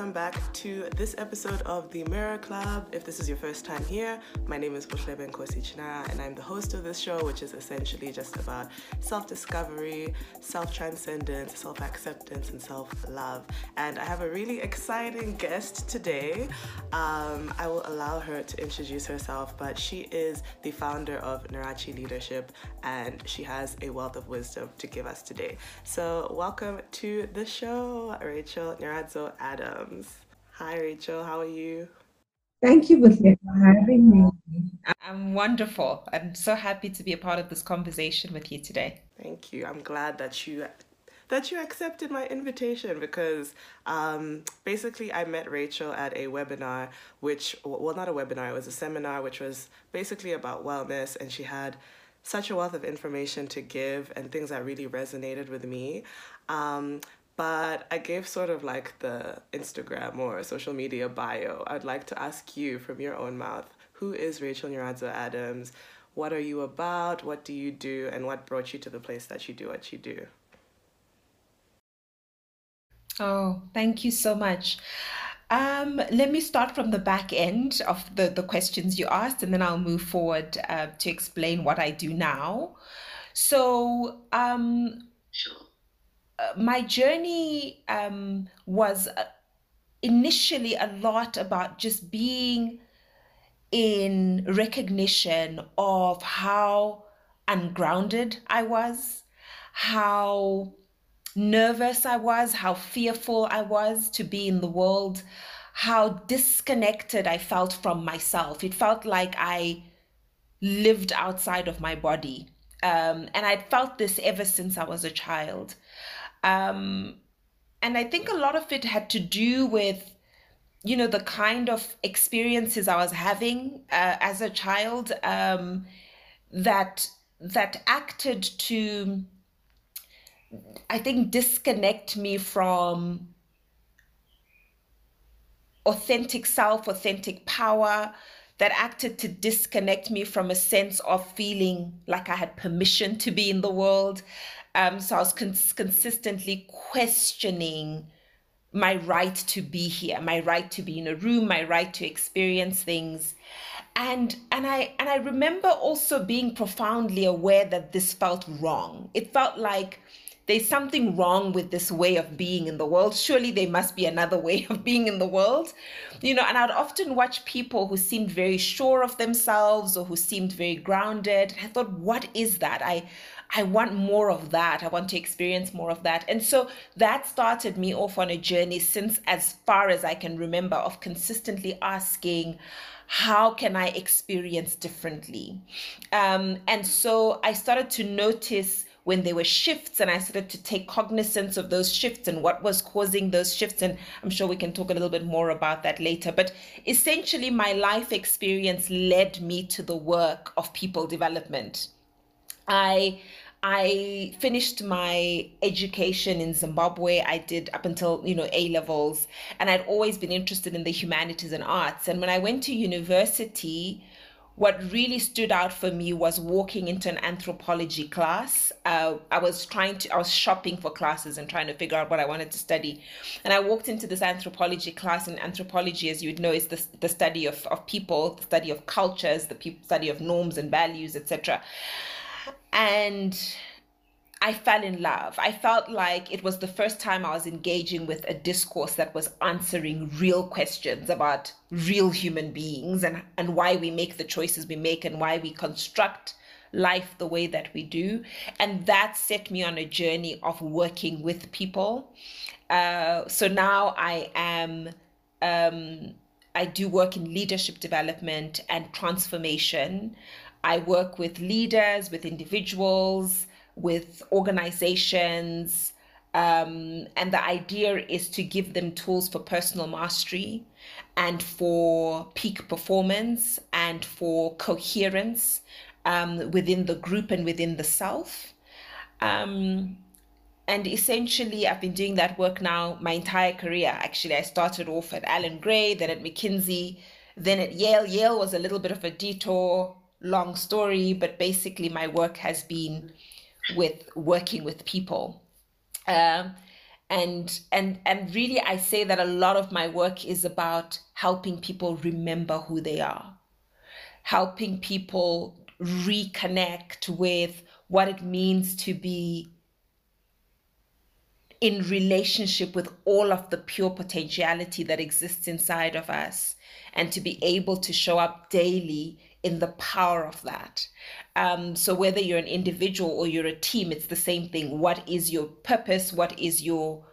welcome back to this episode of the Mirror Club. If this is your first time here, my name is Wuxleben Kosichna and I'm the host of this show, which is essentially just about self-discovery, self-transcendence, self-acceptance, and self-love. And I have a really exciting guest today. I will allow her to introduce herself, but she is the founder of Narachi Leadership and she has a wealth of wisdom to give us today. So welcome to the show, Rachel Nyaradzo Adams. Hi Rachel, how are you? Thank you, Wuxleben, for having me. I'm wonderful. I'm so happy to be a part of this conversation with you today. Thank you. I'm glad that you accepted my invitation because basically I met Rachel at a webinar, it was a seminar, which was basically about wellness, and she had such a wealth of information to give and things that really resonated with me. But I gave sort of like the Instagram or social media bio. I'd like to ask you from your own mouth, who is Rachel Nyaradzo Adams? What are you about? What do you do? And what brought you to the place that you do what you do? Oh, thank you so much. Let me start from the back end of the questions you asked, and then I'll move forward to explain what I do now. So my journey was initially a lot about just being in recognition of how ungrounded I was, how nervous I was, how fearful I was to be in the world, how disconnected I felt from myself. It felt like I lived outside of my body. And I'd felt this ever since I was a child. And I think a lot of it had to do with, you know, the kind of experiences I was having as a child that acted to, I think, disconnect me from authentic self, authentic power, that acted to disconnect me from a sense of feeling like I had permission to be in the world. So I was consistently questioning my right to be here, my right to be in a room, my right to experience things. And I remember also being profoundly aware that this felt wrong. It felt like there's something wrong with this way of being in the world. Surely there must be another way of being in the world, you know, and I'd often watch people who seemed very sure of themselves or who seemed very grounded. And I thought, what is that? I want more of that. I want to experience more of that. And so that started me off on a journey since as far as I can remember of consistently asking, how can I experience differently? And so I started to notice when there were shifts, and I started to take cognizance of those shifts and what was causing those shifts. And I'm sure we can talk a little bit more about that later. But essentially, my life experience led me to the work of people development. I finished my education in Zimbabwe. I did up until, you know, A levels, and I'd always been interested in the humanities and arts. And when I went to university, what really stood out for me was walking into an anthropology class. I was shopping for classes and trying to figure out what I wanted to study. And I walked into this anthropology class, and anthropology, as you would know, is the study of people, the study of cultures, study of norms and values, etc. And I fell in love. I felt like it was the first time I was engaging with a discourse that was answering real questions about real human beings and why we make the choices we make and why we construct life the way that we do. And that set me on a journey of working with people. So now I am, I do work in leadership development and transformation. I work with leaders, with individuals, with organizations, and the idea is to give them tools for personal mastery and for peak performance and for coherence within the group and within the self. And essentially, I've been doing that work now my entire career. Actually, I started off at Allen Gray, then at McKinsey, then at Yale. Yale was a little bit of a detour, long story, but basically my work has been with working with people. And really, I say that a lot of my work is about helping people remember who they are, helping people reconnect with what it means to be in relationship with all of the pure potentiality that exists inside of us, and to be able to show up daily in the power of that. So whether you're an individual or you're a team, it's the same thing. What is your purpose? What is your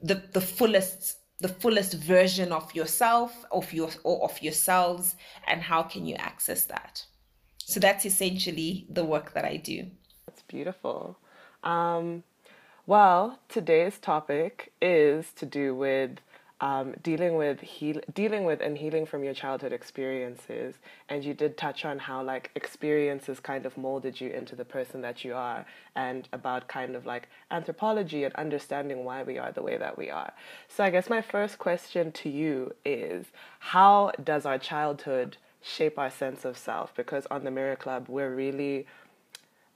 the fullest version of yourself, of yourselves, and how can you access that? So that's essentially the work that I do. That's beautiful. Well, today's topic is to do with dealing with and healing from your childhood experiences. And you did touch on how like experiences kind of molded you into the person that you are, and about kind of like anthropology and understanding why we are the way that we are. So I guess my first question to you is, how does our childhood shape our sense of self? Because on the Mirror Club, we're really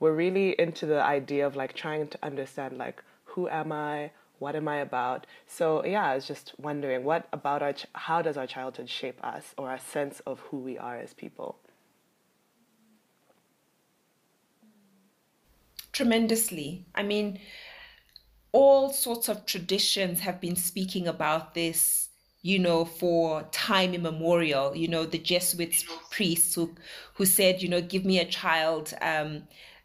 into the idea of like trying to understand like, who am I? What am I about? So yeah, I was just wondering, what about how does our childhood shape us or our sense of who we are as people? Tremendously. I mean, all sorts of traditions have been speaking about this, you know, for time immemorial. You know, the Jesuits priests who said, you know, give me a child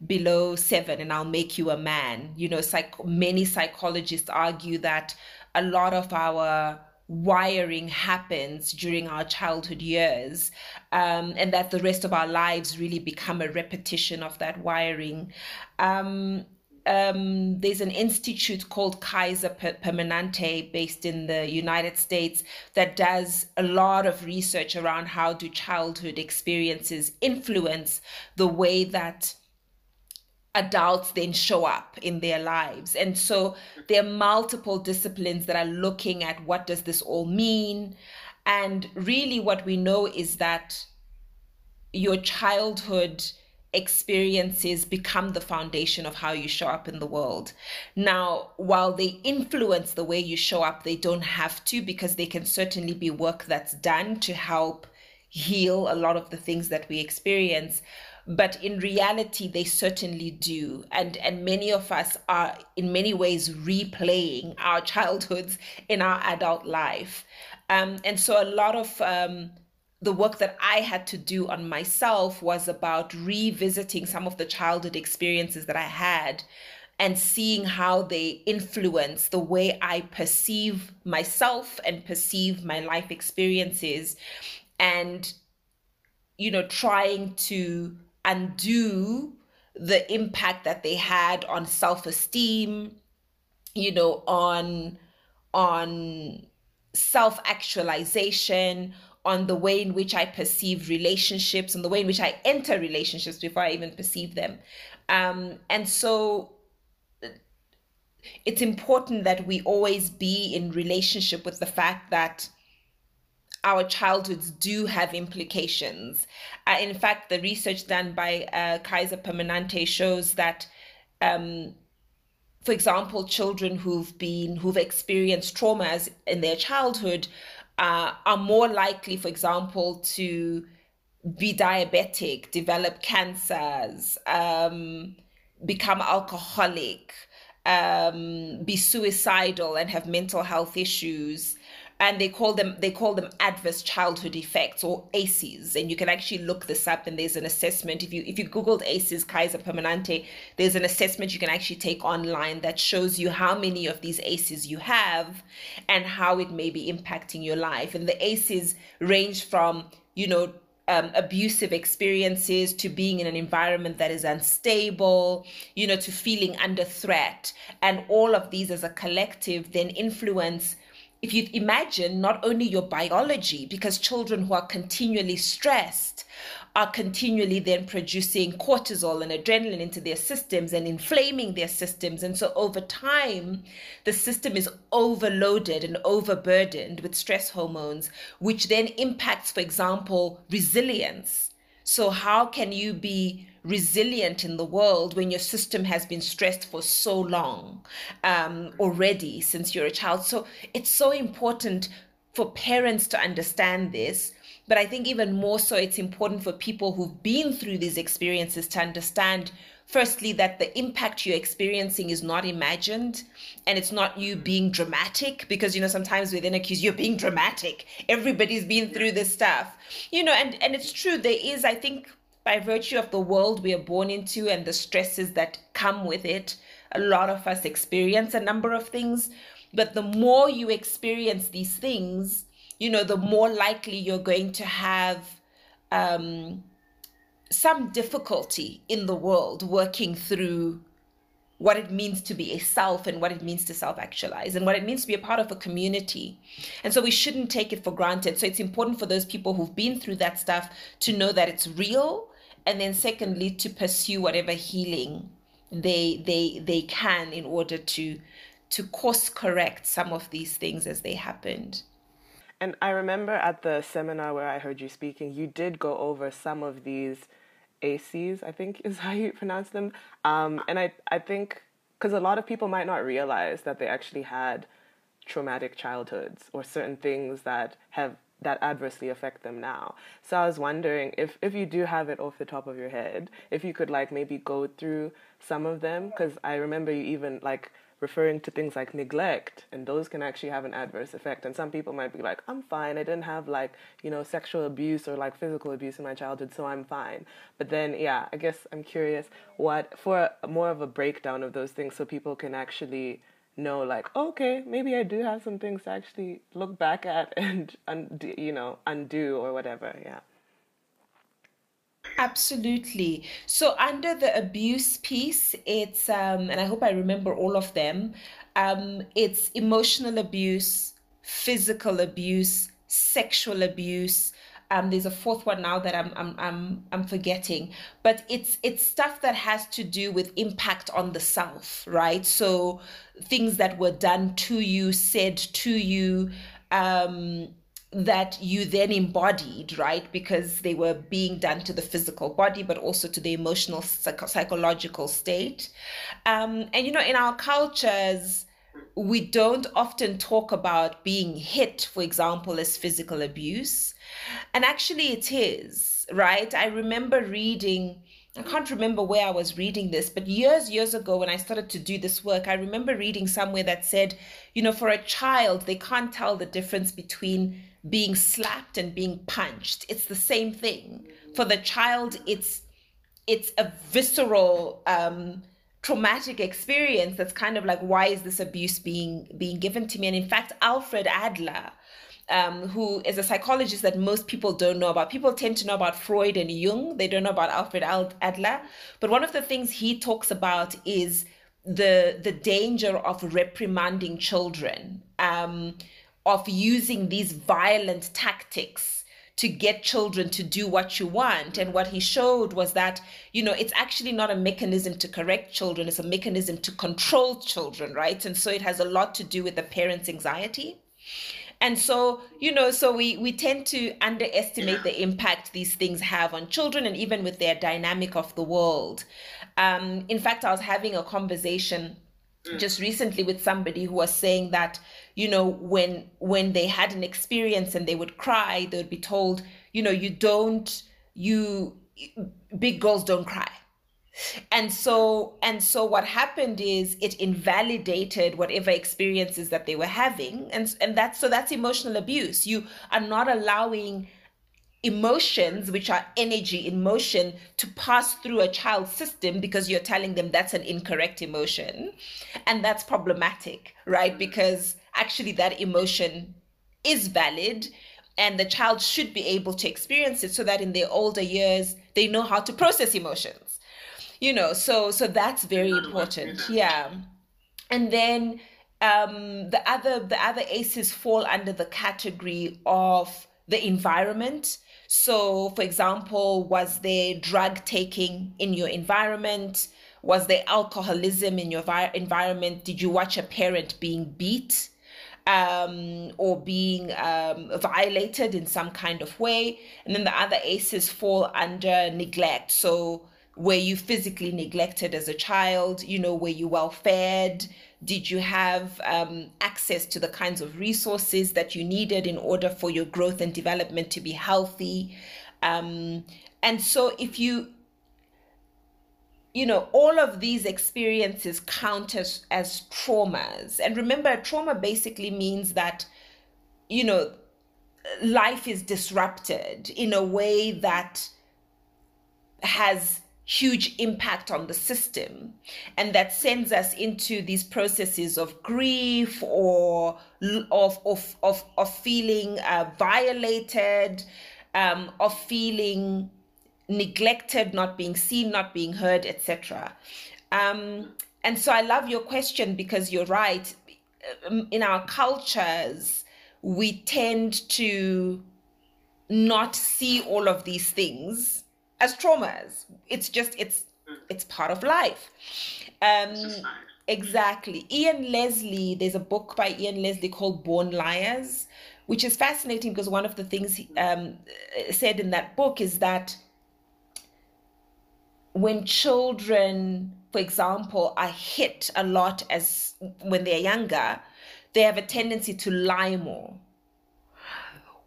below 7 and I'll make you a man. You know, many psychologists argue that a lot of our wiring happens during our childhood years, and that the rest of our lives really become a repetition of that wiring. There's an institute called Kaiser Permanente based in the United States that does a lot of research around how do childhood experiences influence the way that adults then show up in their lives. And so there are multiple disciplines that are looking at what does this all mean. And really what we know is that your childhood experiences become the foundation of how you show up in the world. Now, while they influence the way you show up, they don't have to, because they can certainly be work that's done to help heal a lot of the things that we experience. But in reality, they certainly do. And many of us are in many ways replaying our childhoods in our adult life. And so a lot of the work that I had to do on myself was about revisiting some of the childhood experiences that I had and seeing how they influence the way I perceive myself and perceive my life experiences, and, you know, trying to undo the impact that they had on self-esteem, you know, on self-actualization, on the way in which I perceive relationships, and the way in which I enter relationships before I even perceive them. And so it's important that we always be in relationship with the fact that our childhoods do have implications. In fact, the research done by Kaiser Permanente shows that, for example, children who've experienced traumas in their childhood are more likely, for example, to be diabetic, develop cancers, become alcoholic, be suicidal, and have mental health issues. And they call them adverse childhood effects, or ACEs. And you can actually look this up, and there's an assessment. If you Googled ACEs, Kaiser Permanente, there's an assessment you can actually take online that shows you how many of these ACEs you have and how it may be impacting your life. And the ACEs range from, you know, abusive experiences, to being in an environment that is unstable, you know, to feeling under threat. And all of these as a collective then influence, if you imagine, not only your biology, because children who are continually stressed are continually then producing cortisol and adrenaline into their systems and inflaming their systems. And so over time, the system is overloaded and overburdened with stress hormones, which then impacts, for example, resilience. So how can you be resilient in the world when your system has been stressed for so long already since you're a child? So it's so important for parents to understand this, but I think even more so it's important for people who've been through these experiences to understand, firstly, that the impact you're experiencing is not imagined, and it's not you being dramatic, because, you know, sometimes within accused, you're being dramatic, everybody's been through this stuff, you know, and it's true, there is, I think, by virtue of the world we are born into and the stresses that come with it, a lot of us experience a number of things. But the more you experience these things, you know, the more likely you're going to have some difficulty in the world working through what it means to be a self and what it means to self-actualize and what it means to be a part of a community. And so we shouldn't take it for granted. So it's important for those people who've been through that stuff to know that it's real. And then secondly, to pursue whatever healing they can in order to course correct some of these things as they happened. And I remember at the seminar where I heard you speaking, you did go over some of these ACEs, I think is how you pronounce them. And I think, because a lot of people might not realize that they actually had traumatic childhoods or certain things that adversely affect them now. So I was wondering if you do have it off the top of your head, if you could like maybe go through some of them, because I remember you even like referring to things like neglect, and those can actually have an adverse effect. And some people might be like, I'm fine, I didn't have like, you know, sexual abuse or like physical abuse in my childhood, so I'm fine. But then, yeah, I guess I'm curious what, for more of a breakdown of those things so people can actually know like, oh, okay, maybe I do have some things to actually look back at and, undo or whatever, yeah. Absolutely. So under the abuse piece, it's, and I hope I remember all of them, it's emotional abuse, physical abuse, sexual abuse. There's a fourth one now that I'm forgetting, but it's stuff that has to do with impact on the self, right? So things that were done to you, said to you, that you then embodied, right? Because they were being done to the physical body, but also to the emotional, psychological state. And, you know, in our cultures, we don't often talk about being hit, for example, as physical abuse. And actually it is, right? I remember reading, I can't remember where I was reading this, but years ago when I started to do this work, I remember reading somewhere that said, you know, for a child, they can't tell the difference between being slapped and being punched. It's the same thing. For the child, it's a visceral traumatic experience that's kind of like, why is this abuse being given to me? And in fact, Alfred Adler, who is a psychologist that most people don't know about. People tend to know about Freud and Jung. They don't know about Alfred Adler. But one of the things he talks about is the danger of reprimanding children, of using these violent tactics to get children to do what you want. And what he showed was that, you know, it's actually not a mechanism to correct children, it's a mechanism to control children, right? And so it has a lot to do with the parents' anxiety. And so, you know, so we tend to underestimate the impact these things have on children and even with their dynamic of the world. In fact, I was having a conversation just recently with somebody who was saying that, you know, when they had an experience and they would cry, they would be told, you know, big girls don't cry. And so what happened is it invalidated whatever experiences that they were having. And that's emotional abuse. You are not allowing emotions, which are energy in motion, to pass through a child's system because you're telling them that's an incorrect emotion. And that's problematic, right? Because actually that emotion is valid and the child should be able to experience it so that in their older years, they know how to process emotions. You know, so that's very important. Yeah. And then the other ACEs fall under the category of the environment. So, for example, was there drug taking in your environment? Was there alcoholism in your environment? Did you watch a parent being beat? or being violated in some kind of way. And then the other ACEs fall under neglect. So were you physically neglected as a child? You know, were you well fed? Did you have access to the kinds of resources that you needed in order for your growth and development to be healthy? And so if you know, all of these experiences count as traumas. And remember, trauma basically means that, you know, life is disrupted in a way that has huge impact on the system, and that sends us into these processes of grief or of feeling violated, of feeling neglected, not being seen, not being heard, etc. And so I love your question, because you're right. In our cultures, we tend to not see all of these things as traumas. It's just, it's part of life. Exactly. Ian Leslie, there's a book by Ian Leslie called Born Liars, which is fascinating, because one of the things he said in that book is that when children, for example, are hit a lot as when they're younger, they have a tendency to lie more.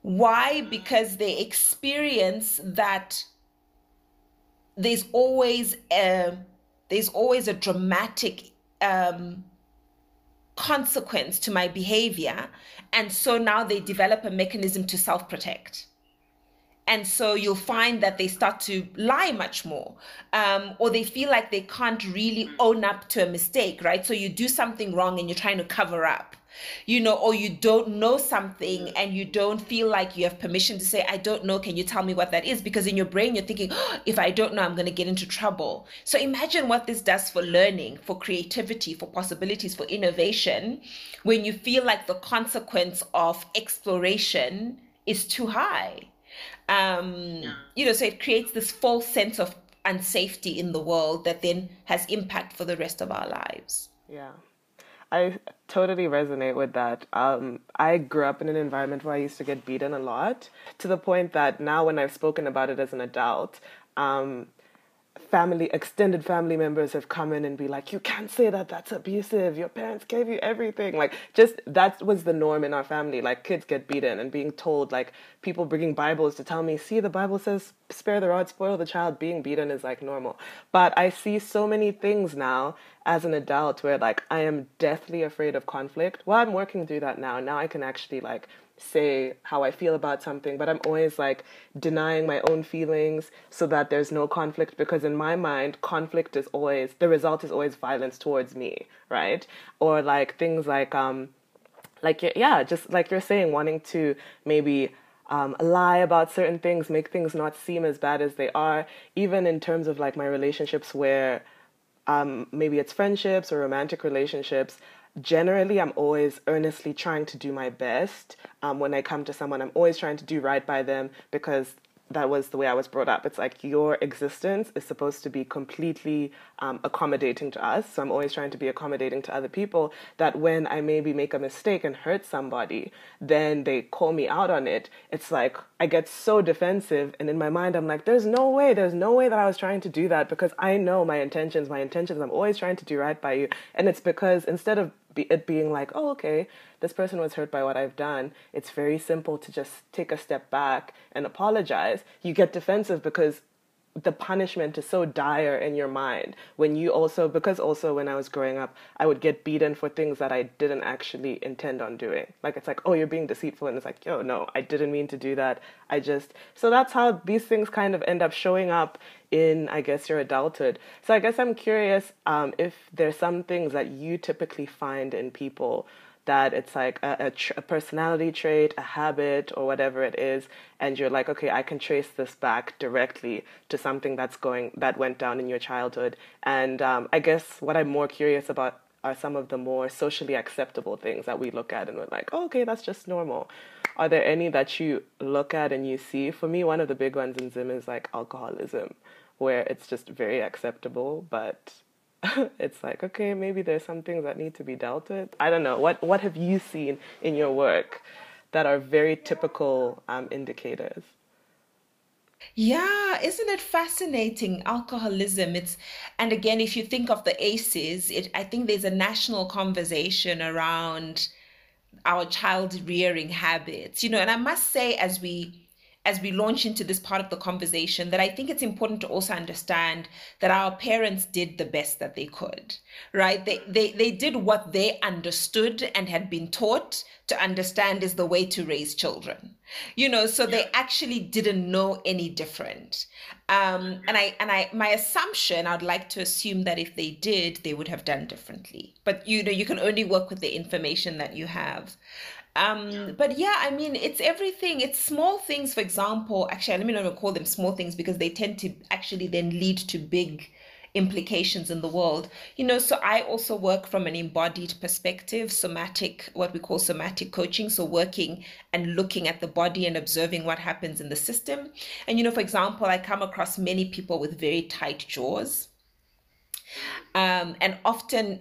Why? Because they experience that there's always a dramatic consequence to my behavior, and so now they develop a mechanism to self-protect. And so you'll find that they start to lie much more, or they feel like they can't really own up to a mistake, right? So you do something wrong and you're trying to cover up, you know, or you don't know something and you don't feel like you have permission to say, I don't know, can you tell me what that is? Because in your brain, you're thinking, oh, if I don't know, I'm going to get into trouble. So imagine what this does for learning, for creativity, for possibilities, for innovation, when you feel like the consequence of exploration is too high. You know, so it creates this false sense of unsafety in the world that then has impact for the rest of our lives. Yeah, I totally resonate with that. I grew up in an environment where I used to get beaten a lot, to the point that now when I've spoken about it as an adult, extended family members have come in and be like, you can't say that, that's abusive, your parents gave you everything. Like, just, that was the norm in our family. Like, kids get beaten and being told, like, people bringing Bibles to tell me, see, the Bible says, spare the rod, spoil the child. Being beaten is like normal. But I see so many things now as an adult where, like, I am deathly afraid of conflict. Well, I'm working through that now. Now I can actually, like, say how I feel about something, but I'm always like denying my own feelings so that there's no conflict, because in my mind, conflict is always, the result is always violence towards me, right? Or like things just like you're saying, wanting to maybe lie about certain things, make things not seem as bad as they are, even in terms of like my relationships where maybe it's friendships or romantic relationships. Generally, I'm always earnestly trying to do my best. When I come to someone, I'm always trying to do right by them, because that was the way I was brought up. It's like your existence is supposed to be completely accommodating to us. So I'm always trying to be accommodating to other people, that when I maybe make a mistake and hurt somebody, then they call me out on it. It's like I get so defensive. And in my mind, I'm like, there's no way that I was trying to do that, because I know my intentions, I'm always trying to do right by you. And it's because instead of it being like, oh, okay, this person was hurt by what I've done, it's very simple to just take a step back and apologize. You get defensive because the punishment is so dire in your mind. Because when I was growing up, I would get beaten for things that I didn't actually intend on doing. Like, it's like, oh, you're being deceitful. And it's like, yo, no, I didn't mean to do that. So that's how these things kind of end up showing up in, I guess, your adulthood. So I guess I'm curious if there's some things that you typically find in people that it's like a personality trait, a habit, or whatever it is, and you're like, okay, I can trace this back directly to something that went down in your childhood. And I guess what I'm more curious about are some of the more socially acceptable things that we look at and we're like, oh, okay, that's just normal. Are there any that you look at and you see? For me, one of the big ones in Zim is like alcoholism, where it's just very acceptable, but it's like, okay, maybe there's some things that need to be dealt with. I don't know. What have you seen in your work that are very typical indicators? Yeah, isn't it fascinating? Alcoholism. And again, if you think of the ACEs, I think there's a national conversation around our child rearing habits, and I must say, as we launch into this part of the conversation, that I think it's important to also understand that our parents did the best that they could, right? They did what they understood and had been taught to understand is the way to raise children, so they actually didn't know any different. My assumption, I'd like to assume that if they did, they would have done differently, but you can only work with the information that you have. But yeah, I mean, it's everything. It's small things, for example. Actually, let me not call them small things because they tend to actually then lead to big implications in the world. So I also work from an embodied perspective, what we call somatic coaching. So working and looking at the body and observing what happens in the system. And, for example, I come across many people with very tight jaws. And often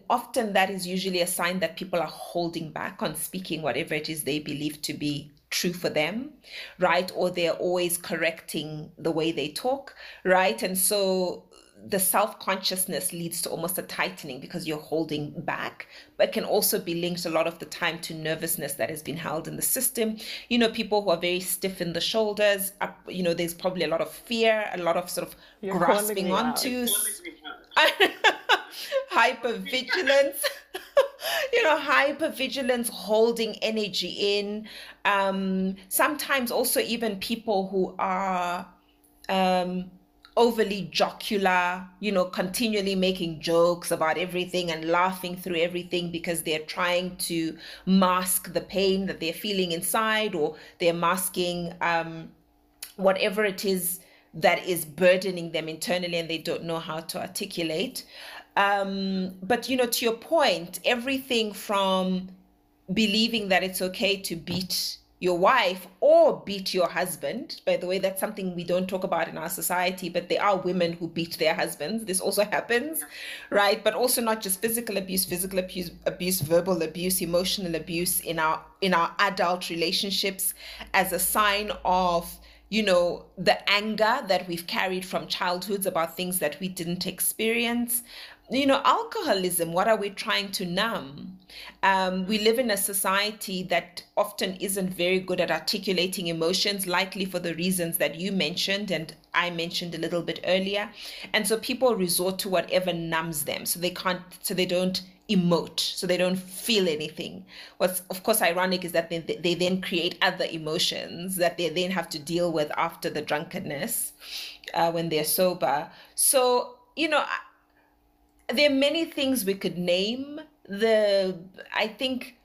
that is usually a sign that people are holding back on speaking whatever it is they believe to be true for them, right? Or they're always correcting the way they talk, right? And so the self-consciousness leads to almost a tightening because you're holding back, but can also be linked a lot of the time to nervousness that has been held in the system. People who are very stiff in the shoulders, there's probably a lot of fear, a lot of sort of grasping onto hypervigilance, hypervigilance, holding energy in. Sometimes also even people who are, overly jocular, continually making jokes about everything and laughing through everything because they're trying to mask the pain that they're feeling inside, or they're masking whatever it is that is burdening them internally and they don't know how to articulate. But, to your point, everything from believing that it's okay to beat your wife or beat your husband. By the way, that's something we don't talk about in our society, but there are women who beat their husbands. This also happens, right? But also not just physical abuse, verbal abuse, emotional abuse in our adult relationships as a sign of, the anger that we've carried from childhoods about things that we didn't experience. Alcoholism, what are we trying to numb? We live in a society that often isn't very good at articulating emotions, likely for the reasons that you mentioned and I mentioned a little bit earlier. And so people resort to whatever numbs them. So they don't emote, so they don't feel anything. What's of course ironic is that they then create other emotions that they then have to deal with after the drunkenness when they're sober. So, there are many things we could name. I think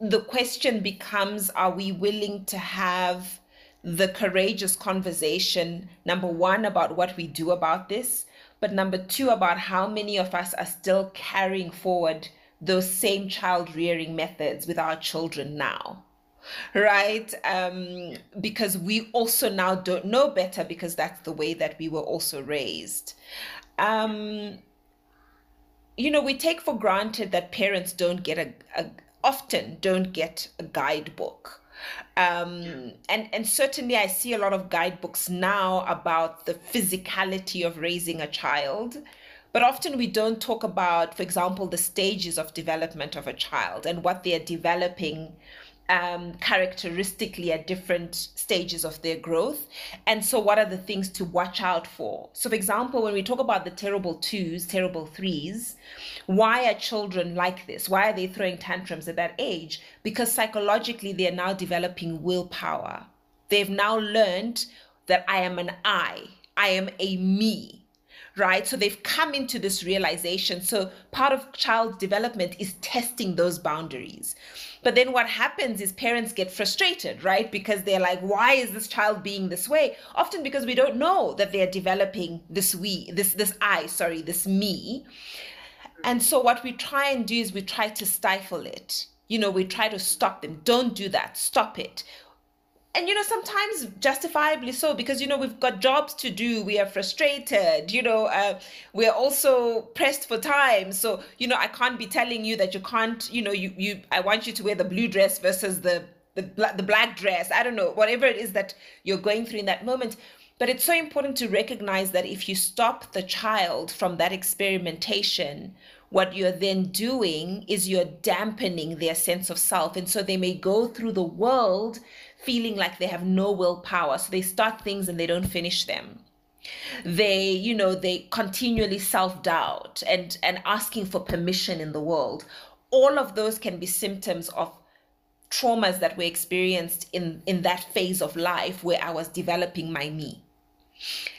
the question becomes, are we willing to have the courageous conversation, number one, about what we do about this, but number two, about how many of us are still carrying forward those same child rearing methods with our children now, right? Because we also now don't know better because that's the way that we were also raised. We take for granted that parents often don't get a guidebook. And certainly I see a lot of guidebooks now about the physicality of raising a child, but often we don't talk about, for example, the stages of development of a child and what they are developing characteristically at different stages of their growth. And so what are the things to watch out for? So for example, when we talk about the terrible twos, terrible threes, why are children like this? Why are they throwing tantrums at that age? Because psychologically, they are now developing willpower. They've now learned that I am a me. Right? So they've come into this realization. So part of child development is testing those boundaries. But then what happens is parents get frustrated, right? Because they're like, why is this child being this way? Often because we don't know that they're developing this me. And so what we try and do is we try to stifle it. We try to stop them. Don't do that. Stop it. And, you know, sometimes justifiably so, because, you know, we've got jobs to do. We are frustrated, you know, we're also pressed for time. So, you know, I can't be telling you that you can't, you know, I want you to wear the blue dress versus the black dress. I don't know, whatever it is that you're going through in that moment. But it's so important to recognize that if you stop the child from that experimentation, what you're then doing is you're dampening their sense of self. And so they may go through the world feeling like they have no willpower. So they start things and they don't finish them. They, you know, they continually self-doubt and asking for permission in the world. All of those can be symptoms of traumas that were experienced in that phase of life where I was developing my me.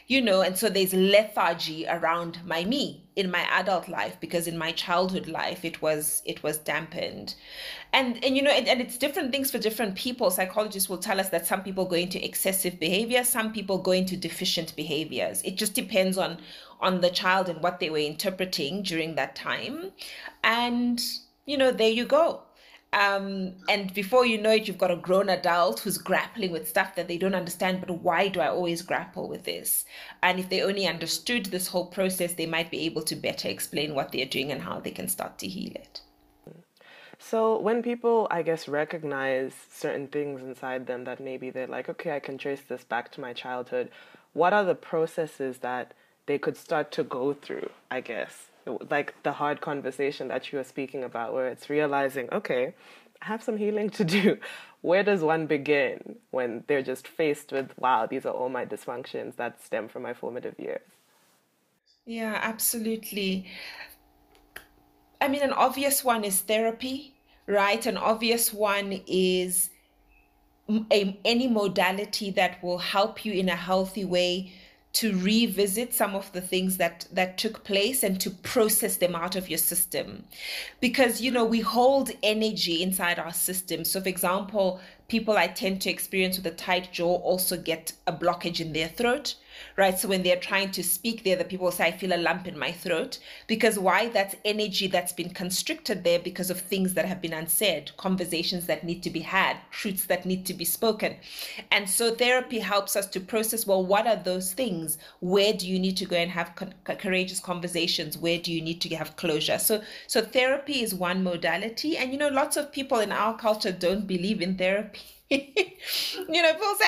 You know, and so there's lethargy around my me in my adult life, because in my childhood life it was dampened. And you know, and it's different things for different people. Psychologists will tell us that some people go into excessive behavior, some people go into deficient behaviors. It just depends on the child and what they were interpreting during that time. And, you know, there you go. And before you know it, you've got a grown adult who's grappling with stuff that they don't understand. But why do I always grapple with this? And if they only understood this whole process, they might be able to better explain what they're doing and how they can start to heal it. So when people, I guess, recognize certain things inside them that maybe they're like, okay, I can trace this back to my childhood. What are the processes that they could start to go through, I guess? Like the hard conversation that you were speaking about, where it's realizing, okay, I have some healing to do. Where does one begin when they're just faced with, wow, these are all my dysfunctions that stem from my formative years? Yeah, absolutely. I mean, an obvious one is therapy, right? An obvious one is any modality that will help you in a healthy way to revisit some of the things that took place and to process them out of your system. Because, you know, we hold energy inside our system. So, for example, people I tend to experience with a tight jaw also get a blockage in their throat, right? So when they're trying to speak there, the people say, I feel a lump in my throat. Because why? That's energy that's been constricted there because of things that have been unsaid, conversations that need to be had, truths that need to be spoken. And so therapy helps us to process, well, what are those things? Where do you need to go and have courageous conversations? Where do you need to have closure? So therapy is one modality. And, you know, lots of people in our culture don't believe in therapy. You know, people say,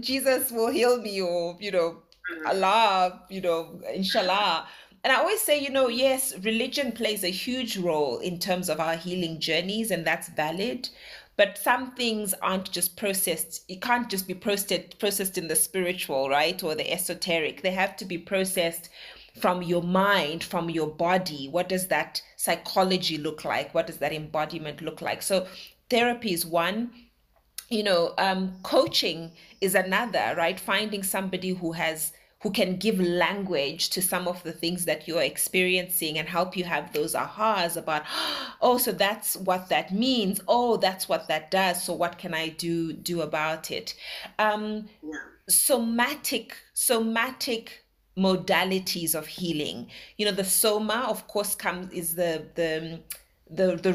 Jesus will heal me, or, you know, Allah, you know, inshallah. And I always say, you know, yes, religion plays a huge role in terms of our healing journeys, and that's valid. But some things aren't just processed. It can't just be processed in the spiritual, right, or the esoteric. They have to be processed from your mind, from your body. What does that psychology look like? What does that embodiment look like? So therapy is one. You know, coaching is another, right? Finding somebody who can give language to some of the things that you're experiencing and help you have those ahas about, oh, so that's what that means. Oh, that's what that does. So what can I do about it? Somatic modalities of healing. You know, the soma, of course, is the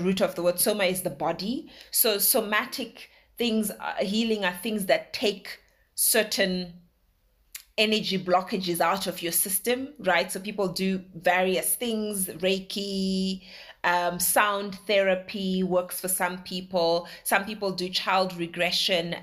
root of the word. Soma is the body. So somatic things, healing are things that take certain energy blockages out of your system, right? So people do various things, Reiki, sound therapy works for some people. Some people do child regression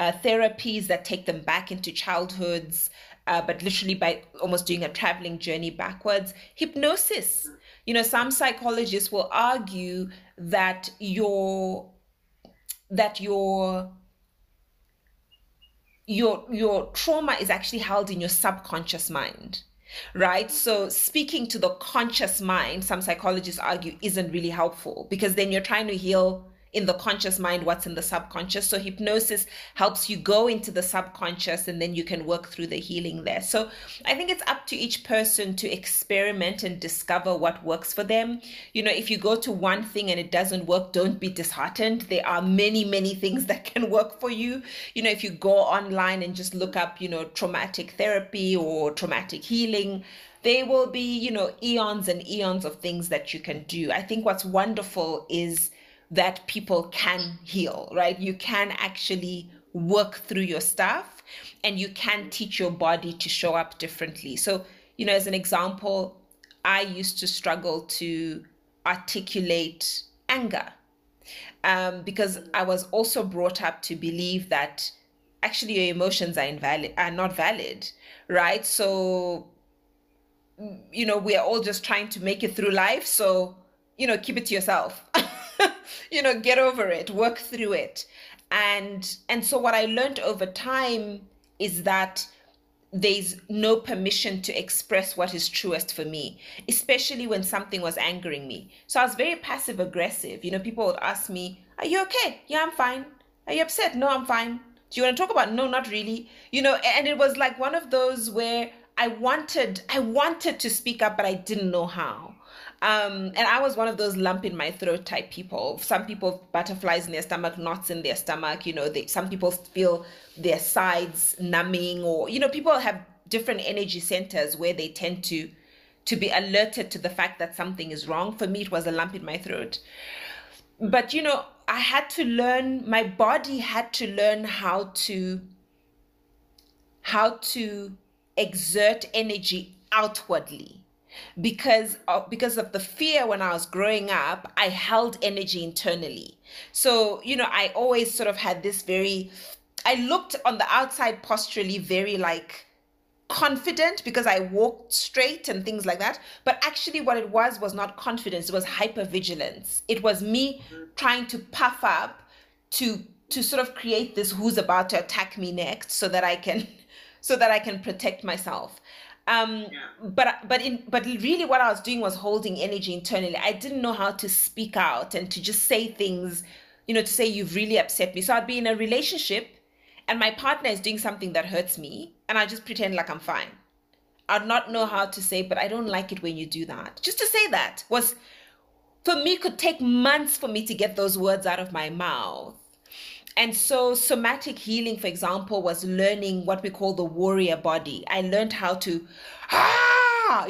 therapies that take them back into childhoods, but literally by almost doing a traveling journey backwards. Hypnosis. You know, some psychologists will argue that your trauma is actually held in your subconscious mind, right? So speaking to the conscious mind, some psychologists argue, isn't really helpful, because then you're trying to heal in the conscious mind what's in the subconscious. So hypnosis helps you go into the subconscious, and then you can work through the healing there. So I think it's up to each person to experiment and discover what works for them. You know, if you go to one thing and it doesn't work, don't be disheartened. There are many, many things that can work for you. You know, if you go online and just look up, you know, traumatic therapy or traumatic healing, there will be, you know, eons and eons of things that you can do. I think what's wonderful is that people can heal, right? You can actually work through your stuff and you can teach your body to show up differently. So, you know, as an example, I used to struggle to articulate anger because I was also brought up to believe that actually your emotions are invalid, are not valid, right? So, you know, we are all just trying to make it through life. So, you know, keep it to yourself, you know, get over it, work through it. And so what I learned over time is that there's no permission to express what is truest for me, especially when something was angering me. So I was very passive aggressive. You know, people would ask me, are you okay? Yeah, I'm fine. Are you upset? No, I'm fine. Do you want to talk about? No, not really. You know, and it was like one of those where I wanted to speak up, but I didn't know how. And I was one of those lump in my throat type people. Some people, butterflies in their stomach, knots in their stomach, you know, some people feel their sides numbing, or, you know, people have different energy centers where they tend to be alerted to the fact that something is wrong. For me, it was a lump in my throat. But, you know, I had to learn, my body had to learn how to exert energy outwardly. Because of the fear when I was growing up, I held energy internally. So, you know, I always sort of had this very, I looked on the outside posturally very like confident because I walked straight and things like that. But actually what it was not confidence. It was hypervigilance. It was me trying to puff up to sort of create this who's about to attack me next so that I can protect myself. But really what I was doing was holding energy internally. I didn't know how to speak out and to just say things, you know, to say you've really upset me. So I'd be in a relationship and my partner is doing something that hurts me and I just pretend like I'm fine. I'd not know how to say, but I don't like it when you do that. Just to say that was, for me, could take months for me to get those words out of my mouth. And so somatic healing, for example, was learning what we call the warrior body. I learned how to, I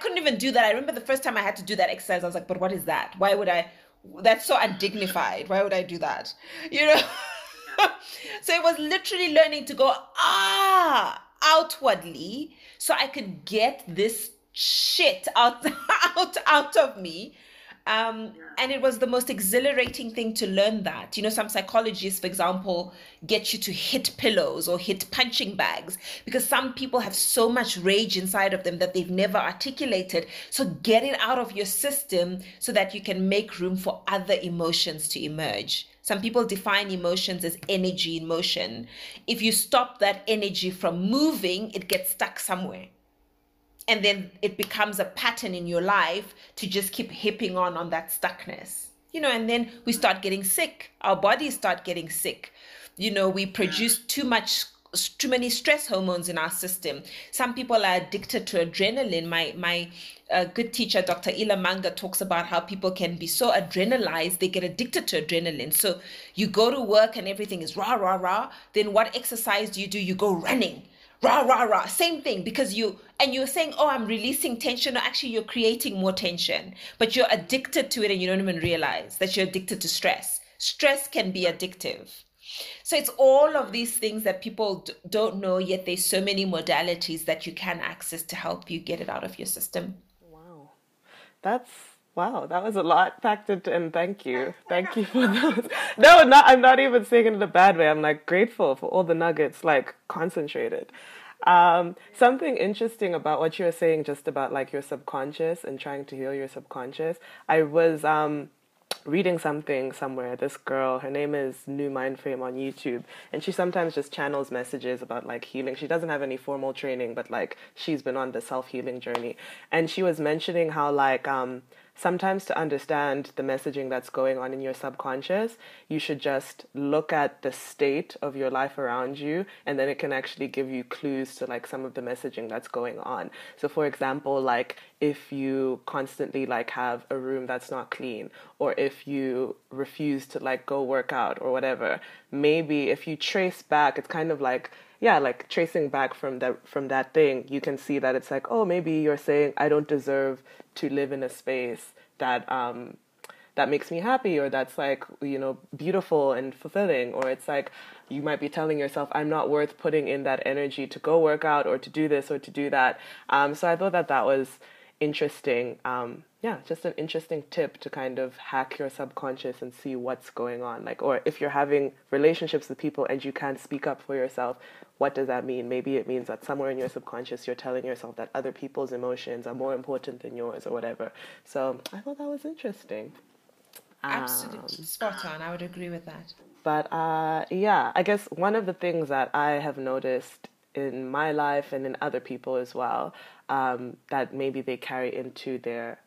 couldn't even do that. I remember the first time I had to do that exercise, I was like, but what is that? Why would I, that's so undignified. Why would I do that? You know? So it was literally learning to go, outwardly, so I could get this shit out of me. And it was the most exhilarating thing to learn that. You know, some psychologists, for example, get you to hit pillows or hit punching bags because some people have so much rage inside of them that they've never articulated. So get it out of your system so that you can make room for other emotions to emerge. Some people define emotions as energy in motion. If you stop that energy from moving, it gets stuck somewhere. And then it becomes a pattern in your life to just keep hipping on that stuckness, you know, and then we start getting sick. Our bodies start getting sick. You know, we produce too many stress hormones in our system. Some people are addicted to adrenaline. My good teacher, Dr. Ilamanga, talks about how people can be so adrenalized, they get addicted to adrenaline. So you go to work and everything is rah, rah, rah. Then what exercise do? You go running. Rah, rah, rah, same thing, because you're saying, oh, I'm releasing tension. No, actually, you're creating more tension, but you're addicted to it and you don't even realize that you're addicted to stress. Stress can be addictive. So it's all of these things that people don't know, yet there's so many modalities that you can access to help you get it out of your system. Wow. That was a lot packed into, and thank you. Thank you for those. No, I'm not even saying it in a bad way. I'm like grateful for all the nuggets, like concentrated. Something interesting about what you were saying just about like your subconscious and trying to heal your subconscious. I was reading something somewhere. This girl, her name is New Mindframe on YouTube, and she sometimes just channels messages about like healing. She doesn't have any formal training, but like she's been on the self-healing journey. And she was mentioning how like sometimes to understand the messaging that's going on in your subconscious, you should just look at the state of your life around you, and then it can actually give you clues to like some of the messaging that's going on. So for example, like if you constantly like have a room that's not clean, or if you refuse to like go work out or whatever, maybe if you trace back, it's kind of like, yeah, like tracing back from that thing, you can see that it's like, oh, maybe you're saying I don't deserve to live in a space that that makes me happy, or that's like, you know, beautiful and fulfilling. Or it's like, you might be telling yourself, I'm not worth putting in that energy to go work out or to do this or to do that. So I thought that that was interesting. Yeah, just an interesting tip to kind of hack your subconscious and see what's going on. Like, or if you're having relationships with people and you can't speak up for yourself, what does that mean? Maybe it means that somewhere in your subconscious, you're telling yourself that other people's emotions are more important than yours or whatever. So I thought that was interesting. Absolutely spot on. I would agree with that. But yeah, I guess one of the things that I have noticed in my life and in other people as well, that maybe they carry into their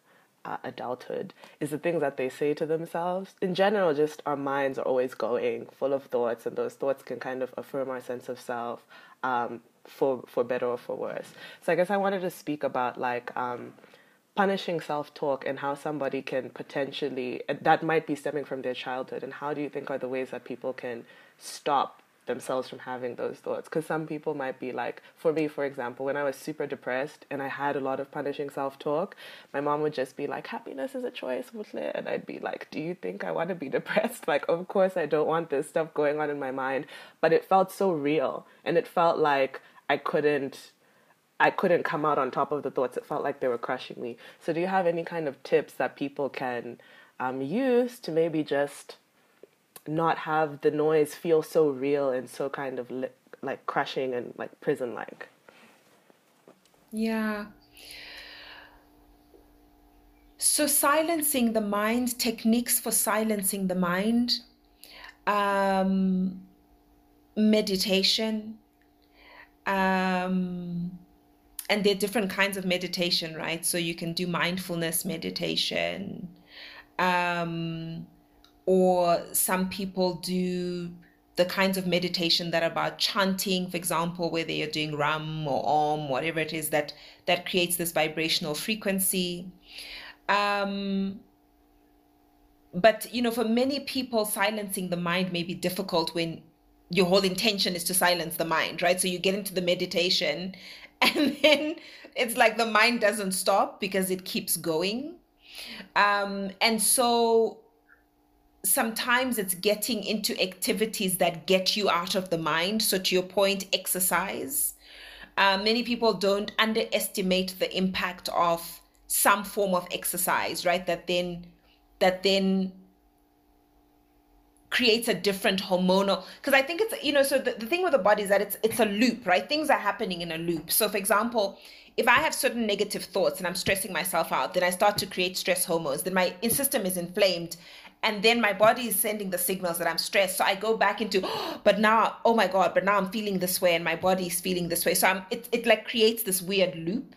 adulthood, is the things that they say to themselves. In general, just our minds are always going full of thoughts, and those thoughts can kind of affirm our sense of self, for better or for worse. So I guess I wanted to speak about like punishing self-talk and how somebody can potentially, that might be stemming from their childhood, and how do you think are the ways that people can stop themselves from having those thoughts? Because some people might be like, for me, for example, when I was super depressed and I had a lot of punishing self-talk, my mom would just be like, happiness is a choice, Wuxle. And I'd be like, do you think I want to be depressed? Like, of course I don't want this stuff going on in my mind. But it felt so real, and it felt like I couldn't come out on top of the thoughts. It felt like they were crushing me. So do you have any kind of tips that people can use to maybe just not have the noise feel so real and so kind of like crushing and like prison-like? Yeah. So silencing the mind, techniques for silencing the mind, meditation, and there are different kinds of meditation, right? So you can do mindfulness meditation, or some people do the kinds of meditation that are about chanting, for example, whether you're doing Ram or Om, whatever it is that creates this vibrational frequency. But, you know, for many people, silencing the mind may be difficult when your whole intention is to silence the mind, right? So you get into the meditation and then it's like the mind doesn't stop because it keeps going. And so sometimes it's getting into activities that get you out of the mind. So to your point, exercise. Many people don't underestimate the impact of some form of exercise, right? That then creates a different hormonal, because I think it's, you know, so the thing with the body is that it's a loop, right? Things are happening in a loop. So for example, if I have certain negative thoughts and I'm stressing myself out, then I start to create stress hormones, then my system is inflamed. And then my body is sending the signals that I'm stressed. So I go back into, but now I'm feeling this way and my body is feeling this way. So it like creates this weird loop.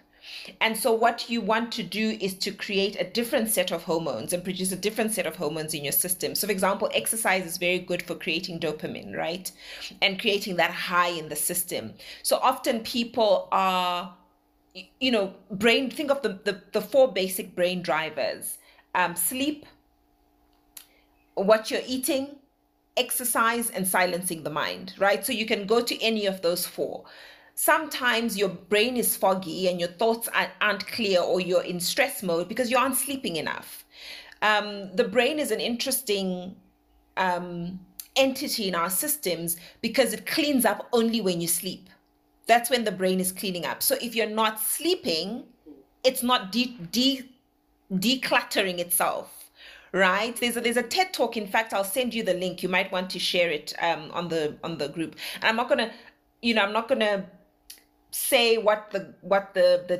And so what you want to do is to create a different set of hormones and produce a different set of hormones in your system. So for example, exercise is very good for creating dopamine, right? And creating that high in the system. So often people are, you know, think of the four basic brain drivers, sleep, what you're eating, exercise, and silencing the mind, right? So you can go to any of those four. Sometimes your brain is foggy and your thoughts aren't clear, or you're in stress mode because you aren't sleeping enough. The brain is an interesting entity in our systems because it cleans up only when you sleep. That's when the brain is cleaning up. So if you're not sleeping, it's not decluttering itself. Right? There's a TED talk. In fact, I'll send you the link. You might want to share it on the group. And I'm not gonna say what the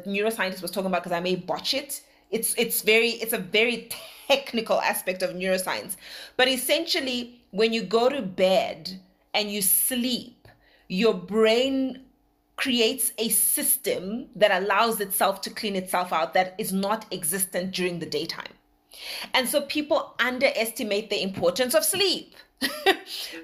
neuroscientist was talking about, because I may botch it. It's a very technical aspect of neuroscience. But essentially, when you go to bed and you sleep, your brain creates a system that allows itself to clean itself out that is not existent during the daytime. And so people underestimate the importance of sleep,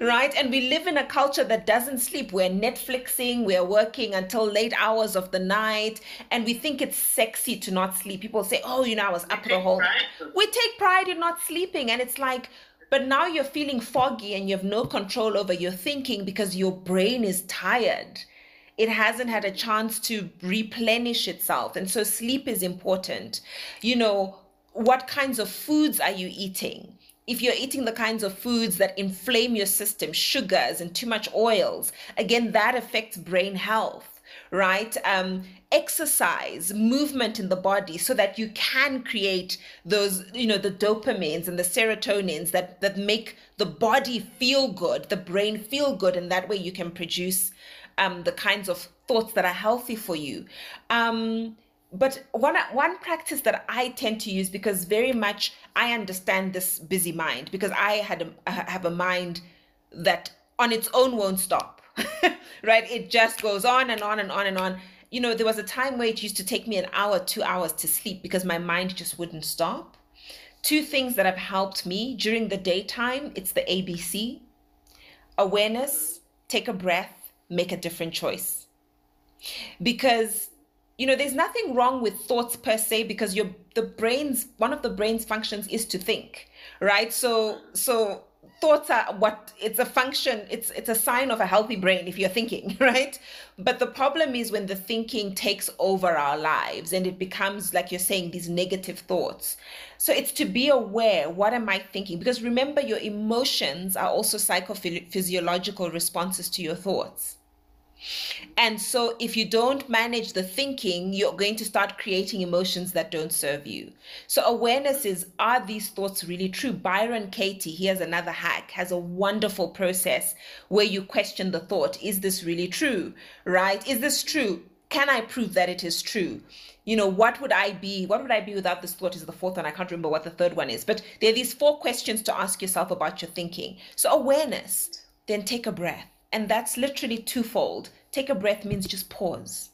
right? And we live in a culture that doesn't sleep. We're Netflixing, we're working until late hours of the night, and we think it's sexy to not sleep. People say, oh, you know, I was up the whole night. We take pride in not sleeping. And it's like, but now you're feeling foggy and you have no control over your thinking because your brain is tired. It hasn't had a chance to replenish itself. And so sleep is important. You know, what kinds of foods are you eating? If you're eating the kinds of foods that inflame your system, sugars and too much oils, again, that affects brain health, right? Exercise, movement in the body, so that you can create those, you know, the dopamines and the serotonins that make the body feel good, the brain feel good, and that way you can produce the kinds of thoughts that are healthy for you. But one practice that I tend to use, because very much I understand this busy mind, because I have a mind that on its own won't stop, right? It just goes on and on and on and on. You know, there was a time where it used to take me an hour, 2 hours to sleep because my mind just wouldn't stop. Two things that have helped me during the daytime, it's the ABC. Awareness, take a breath, make a different choice. Because, you know, there's nothing wrong with thoughts per se, because one of the brain's functions is to think, right? So thoughts are it's a function, it's a sign of a healthy brain if you're thinking, right? But the problem is when the thinking takes over our lives and it becomes, like you're saying, these negative thoughts. So it's to be aware, what am I thinking? Because remember, your emotions are also psychophysiological responses to your thoughts. And so if you don't manage the thinking, you're going to start creating emotions that don't serve you. So awareness is, are these thoughts really true? Byron Katie, here's another hack, has a wonderful process where you question the thought. Is this really true, right? Is this true? Can I prove that it is true? You know, what would I be without this thought is the fourth one. I can't remember what the third one is, but there are these 4 questions to ask yourself about your thinking. So awareness, then take a breath. And that's literally twofold. Take a breath means just pause.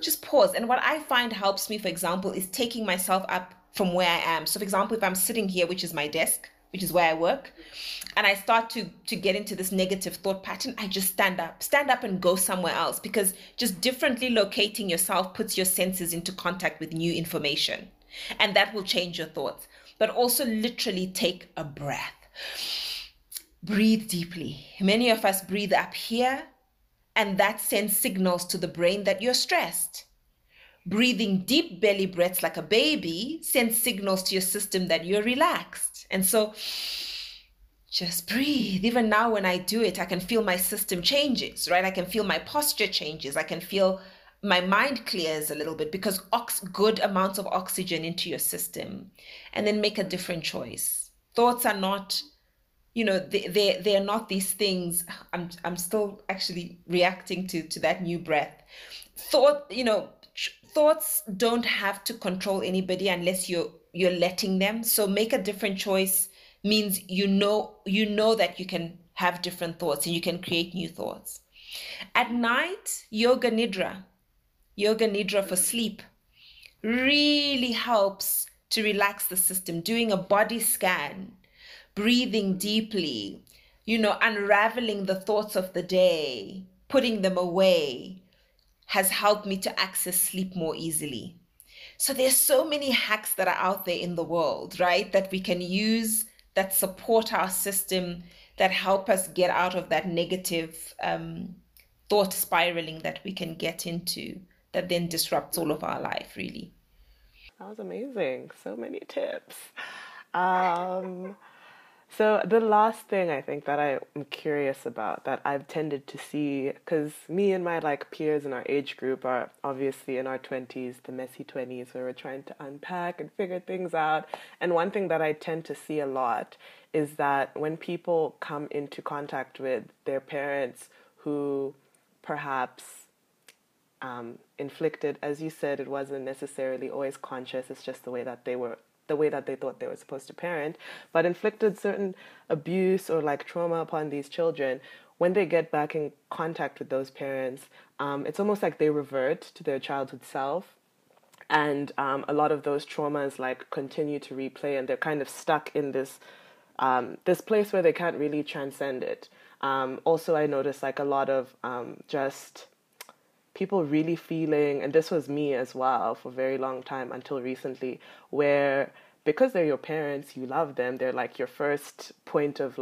Just pause. And what I find helps me, for example, is taking myself up from where I am. So, for example, if I'm sitting here, which is my desk, which is where I work, and I start to get into this negative thought pattern, I just stand up and go somewhere else, because just differently locating yourself puts your senses into contact with new information. And that will change your thoughts. But also literally take a breath. Breathe deeply. Many of us breathe up here, and that sends signals to the brain that you're stressed. Breathing deep belly breaths like a baby sends signals to your system that you're relaxed. And so just breathe. Even now when I do it, I can feel my system changes, right? I can feel my posture changes. I can feel my mind clears a little bit, because good amounts of oxygen into your system. And then make a different choice. Thoughts are not, you know, they are not these things. I'm still actually reacting to that new breath. Thoughts don't have to control anybody unless you're letting them. So make a different choice means you know that you can have different thoughts and you can create new thoughts. At night, Yoga Nidra for sleep really helps to relax the system. Doing a body scan, breathing deeply, you know, unraveling the thoughts of the day, putting them away, has helped me to access sleep more easily. So there's so many hacks that are out there in the world, right, that we can use, that support our system, that help us get out of that negative thought spiraling that we can get into, that then disrupts all of our life, really. That was amazing. So many tips. So the last thing I think that I'm curious about, that I've tended to see, because me and my peers in our age group are obviously in our 20s, the messy 20s, where we're trying to unpack and figure things out. And one thing that I tend to see a lot is that when people come into contact with their parents who perhaps inflicted, as you said, it wasn't necessarily always conscious, it's just the way that they thought they were supposed to parent, but inflicted certain abuse or trauma upon these children, when they get back in contact with those parents, it's almost like they revert to their childhood self. And a lot of those traumas continue to replay, and they're kind of stuck in this this place where they can't really transcend it. Also, I noticed a lot of just people really feeling, and this was me as well for a very long time until recently, where because they're your parents, you love them, they're your first point of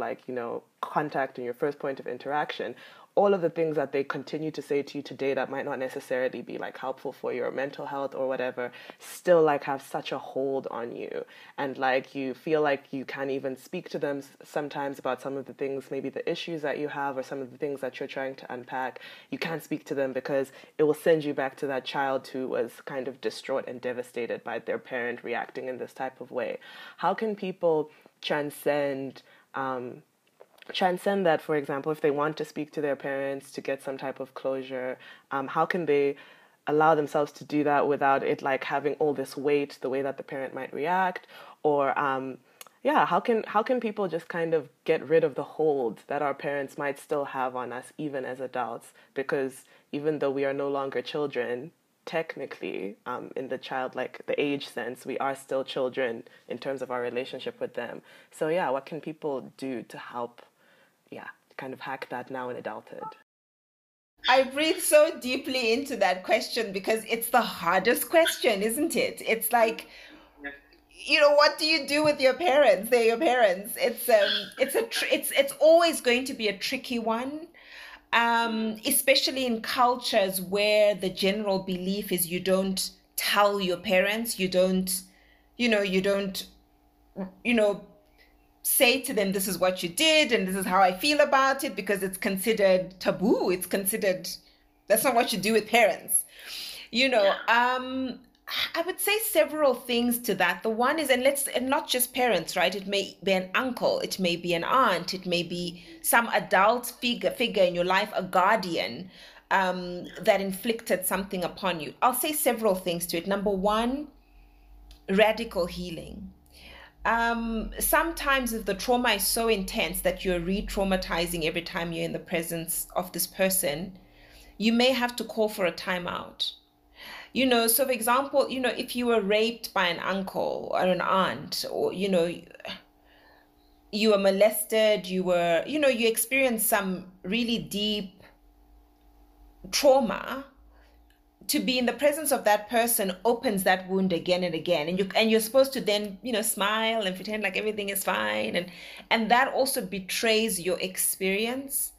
contact and your first point of interaction. all of the things that they continue to say to you today that might not necessarily be like helpful for your mental health or whatever, still like have such a hold on you. And like you feel like you can't even speak to them sometimes about some of the things, maybe the issues that you have or some of the things that you're trying to unpack. You can't speak to them because it will send you back to that child who was kind of distraught and devastated by their parent reacting in this type of way. How can people transcend that? For example, if they want to speak to their parents to get some type of closure, how can they allow themselves to do that without it like having all this weight, the way that the parent might react? Or how can people just kind of get rid of the hold that our parents might still have on us even as adults? Because even though we are no longer children, technically, in the childlike, the age sense, we are still children in terms of our relationship with them. So yeah, what can people do to help, kind of hack that now in adulthood? I breathe so deeply into that question because it's the hardest question, isn't it? It's like, what do you do with your parents? They're your parents. It's always going to be a tricky one. Especially in cultures where the general belief is you don't tell your parents, you don't say to them, this is what you did and this is how I feel about it, because it's considered taboo. It's considered, that's not what you do with parents. I would say several things to that. The one is, and not just parents, right? It may be an uncle, it may be an aunt, it may be some adult figure in your life, a guardian that inflicted something upon you. I'll say several things to it. Number one, radical healing. Sometimes if the trauma is so intense that you're re-traumatizing every time you're in the presence of this person, you may have to call for a timeout. So for example, if you were raped by an uncle or an aunt, or, you were molested, you experienced some really deep trauma, to be in the presence of that person opens that wound again and again. And you're supposed to then, smile and pretend like everything is fine. And that also betrays your experience.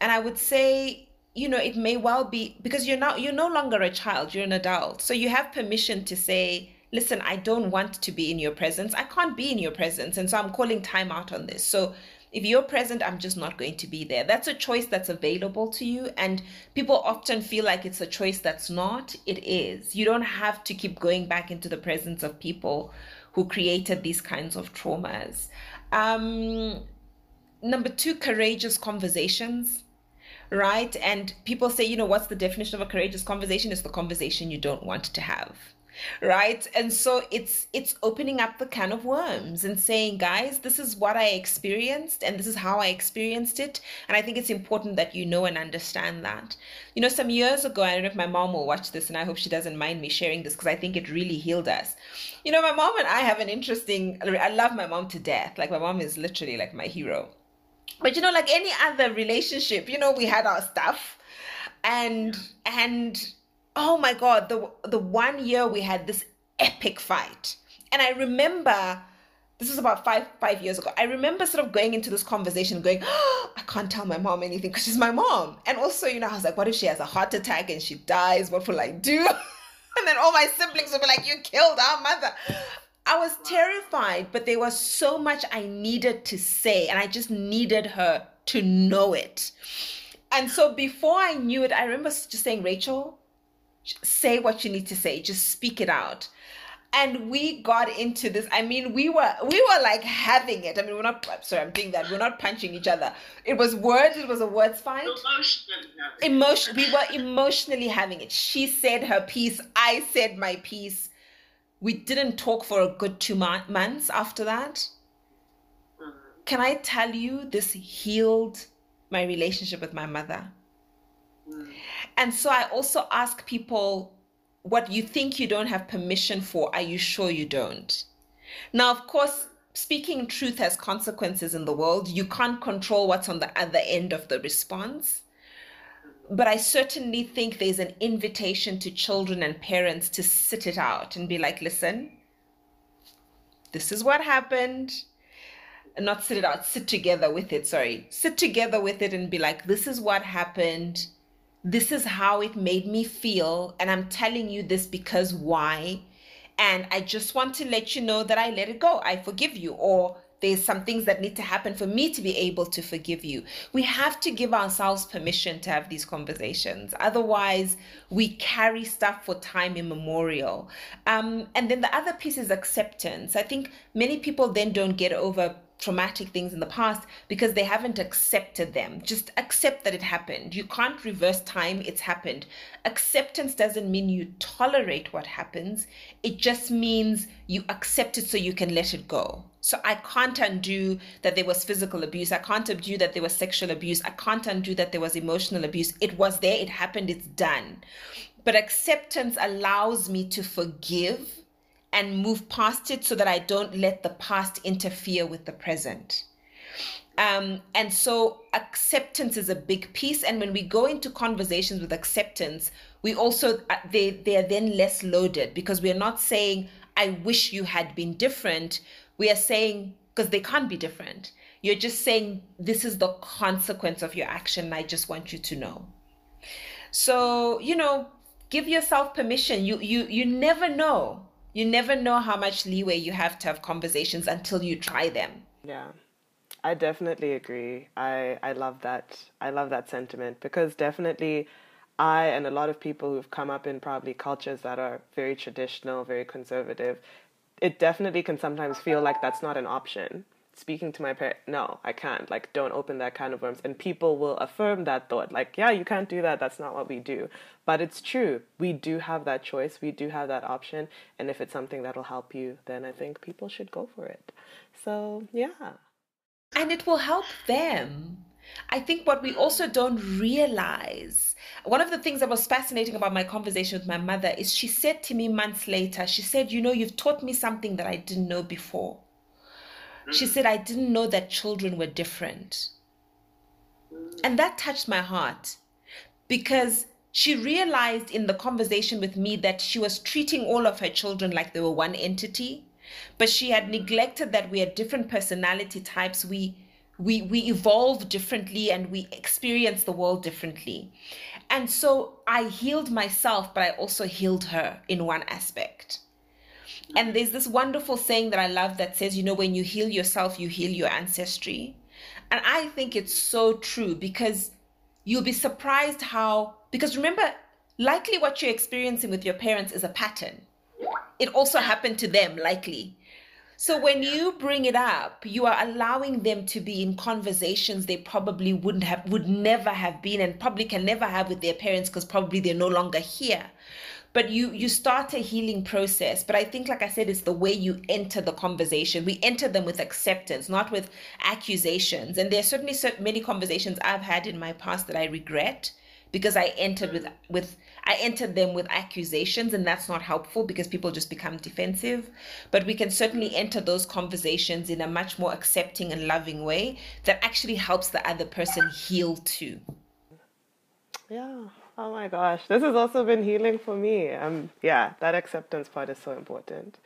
And I would say, it may well be because you're no longer a child, you're an adult. So you have permission to say, listen, I don't want to be in your presence. I can't be in your presence. And so I'm calling time out on this. So if you're present, I'm just not going to be there. That's a choice that's available to you. And people often feel like it's a choice that's not. It is. You don't have to keep going back into the presence of people who created these kinds of traumas. Number two, courageous conversations. Right? And people say, what's the definition of a courageous conversation? It's the conversation you don't want to have. Right? And so it's opening up the can of worms and saying, guys, this is what I experienced and this is how I experienced it. And I think it's important that you know and understand that. Some years ago, I don't know if my mom will watch this, and I hope she doesn't mind me sharing this because I think it really healed us. My mom and I have I love my mom to death. Like, my mom is literally like my hero. But like any other relationship, we had our stuff, and oh my God, the one year we had this epic fight, and I remember this was about five years ago. I remember sort of going into this conversation, going, oh, I can't tell my mom anything because she's my mom, and also I was like, what if she has a heart attack and she dies? What will I do? And then all my siblings would be like, you killed our mother. I was terrified, but there was so much I needed to say, and I just needed her to know it. And so before I knew it, I remember just saying, Rachel, say what you need to say, just speak it out. And we got into this. I mean, we were like having it. I mean, We're not punching each other. It was words. It was a words fight. We were emotionally having it. She said her piece. I said my piece. We didn't talk for a good 2 months after that. Can I tell you, this healed my relationship with my mother. And so I also ask people, what you think you don't have permission for, are you sure you don't? Now, of course, speaking truth has consequences in the world. You can't control what's on the other end of the response. But I certainly think there's an invitation to children and parents to sit it out and be like, listen, this is what happened. and not sit it out, sit together with it, sorry. Sit together with it and be like, this is what happened. This is how it made me feel. And I'm telling you this because why? And I just want to let you know that I let it go. I forgive you. Or there's some things that need to happen for me to be able to forgive you. We have to give ourselves permission to have these conversations. Otherwise, we carry stuff for time immemorial. And then the other piece is acceptance. I think many people then don't get over traumatic things in the past because they haven't accepted them. Just accept that it happened. You can't reverse time. It's happened. Acceptance doesn't mean you tolerate what happens. It just means you accept it so you can let it go. So I can't undo that there was physical abuse. I can't undo that there was sexual abuse. I can't undo that there was emotional abuse. It was there. It happened. It's done. But acceptance allows me to forgive and move past it so that I don't let the past interfere with the present. And so acceptance is a big piece. And when we go into conversations with acceptance, we also, they are then less loaded because we are not saying, I wish you had been different. We are saying, because they can't be different. You're just saying, this is the consequence of your action. And I just want you to know. So, you know, give yourself permission. You never know. You never know how much leeway you have to have conversations until you try them. Yeah, I definitely agree. I love that. I love that sentiment because definitely I and a lot of people who've come up in probably cultures that are very traditional, very conservative, it definitely can sometimes feel like that's not an option. Speaking to my parents, no, I can't. Like, don't open that can of worms. And people will affirm that thought. Like, yeah, you can't do that. That's not what we do. But it's true. We do have that choice. We do have that option. And if it's something that'll help you, then I think people should go for it. So, yeah. And it will help them. I think what we also don't realize, one of the things that was fascinating about my conversation with my mother is she said to me months later, she said, you know, you've taught me something that I didn't know before. She said, I didn't know that children were different. And that touched my heart because she realized in the conversation with me that she was treating all of her children like they were one entity, but she had neglected that we had different personality types. We evolve differently and we experience the world differently. And so I healed myself, but I also healed her in one aspect. And there's this wonderful saying that I love that says, you know, when you heal yourself, you heal your ancestry. And I think it's so true because you'll be surprised how, because remember, likely what you're experiencing with your parents is a pattern. It also happened to them, likely. So when you bring it up, you are allowing them to be in conversations they probably would never have been and probably can never have with their parents because probably they're no longer here. But you start a healing process. But I think, like I said, it's the way you enter the conversation. We enter them with acceptance, not with accusations. And there are certainly so many conversations I've had in my past that I regret because I entered them with accusations, and that's not helpful because people just become defensive. But we can certainly enter those conversations in a much more accepting and loving way that actually helps the other person heal too. Yeah. Oh my gosh, this has also been healing for me. Yeah, that acceptance part is so important.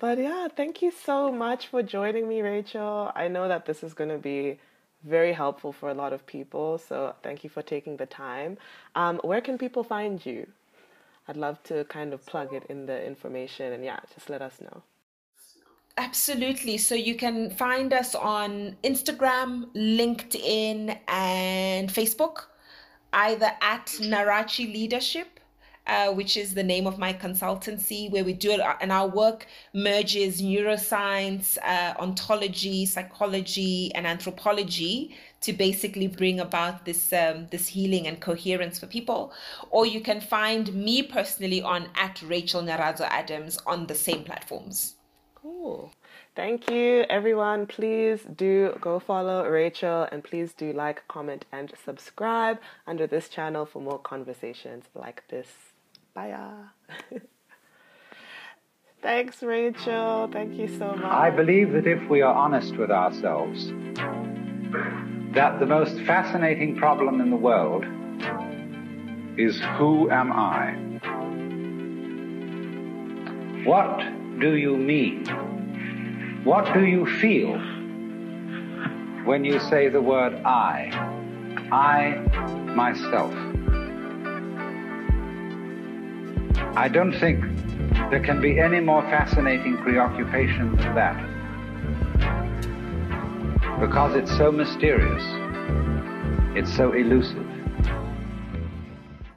But yeah, thank you so much for joining me, Rachel. I know that this is going to be very helpful for a lot of people. So thank you for taking the time. Where can people find you? I'd love to kind of plug it in the information and yeah, just let us know. Absolutely. So you can find us on Instagram, LinkedIn, and Facebook. Either at Narachi Leadership, which is the name of my consultancy, where we do it, and our work merges neuroscience, ontology, psychology, and anthropology to basically bring about this this healing and coherence for people. Or you can find me personally on at Rachel Nyaradzo Adams on the same platforms. Cool. Thank you, everyone. Please do go follow Rachel and please do like, comment, and subscribe under this channel for more conversations like this. Bye. Thanks, Rachel. Thank you so much. I believe that if we are honest with ourselves, that the most fascinating problem in the world is who am I? What do you mean? What do you feel? when you say the word I myself. I don't think there can be any more fascinating preoccupation than that, because it's so mysterious, it's so elusive.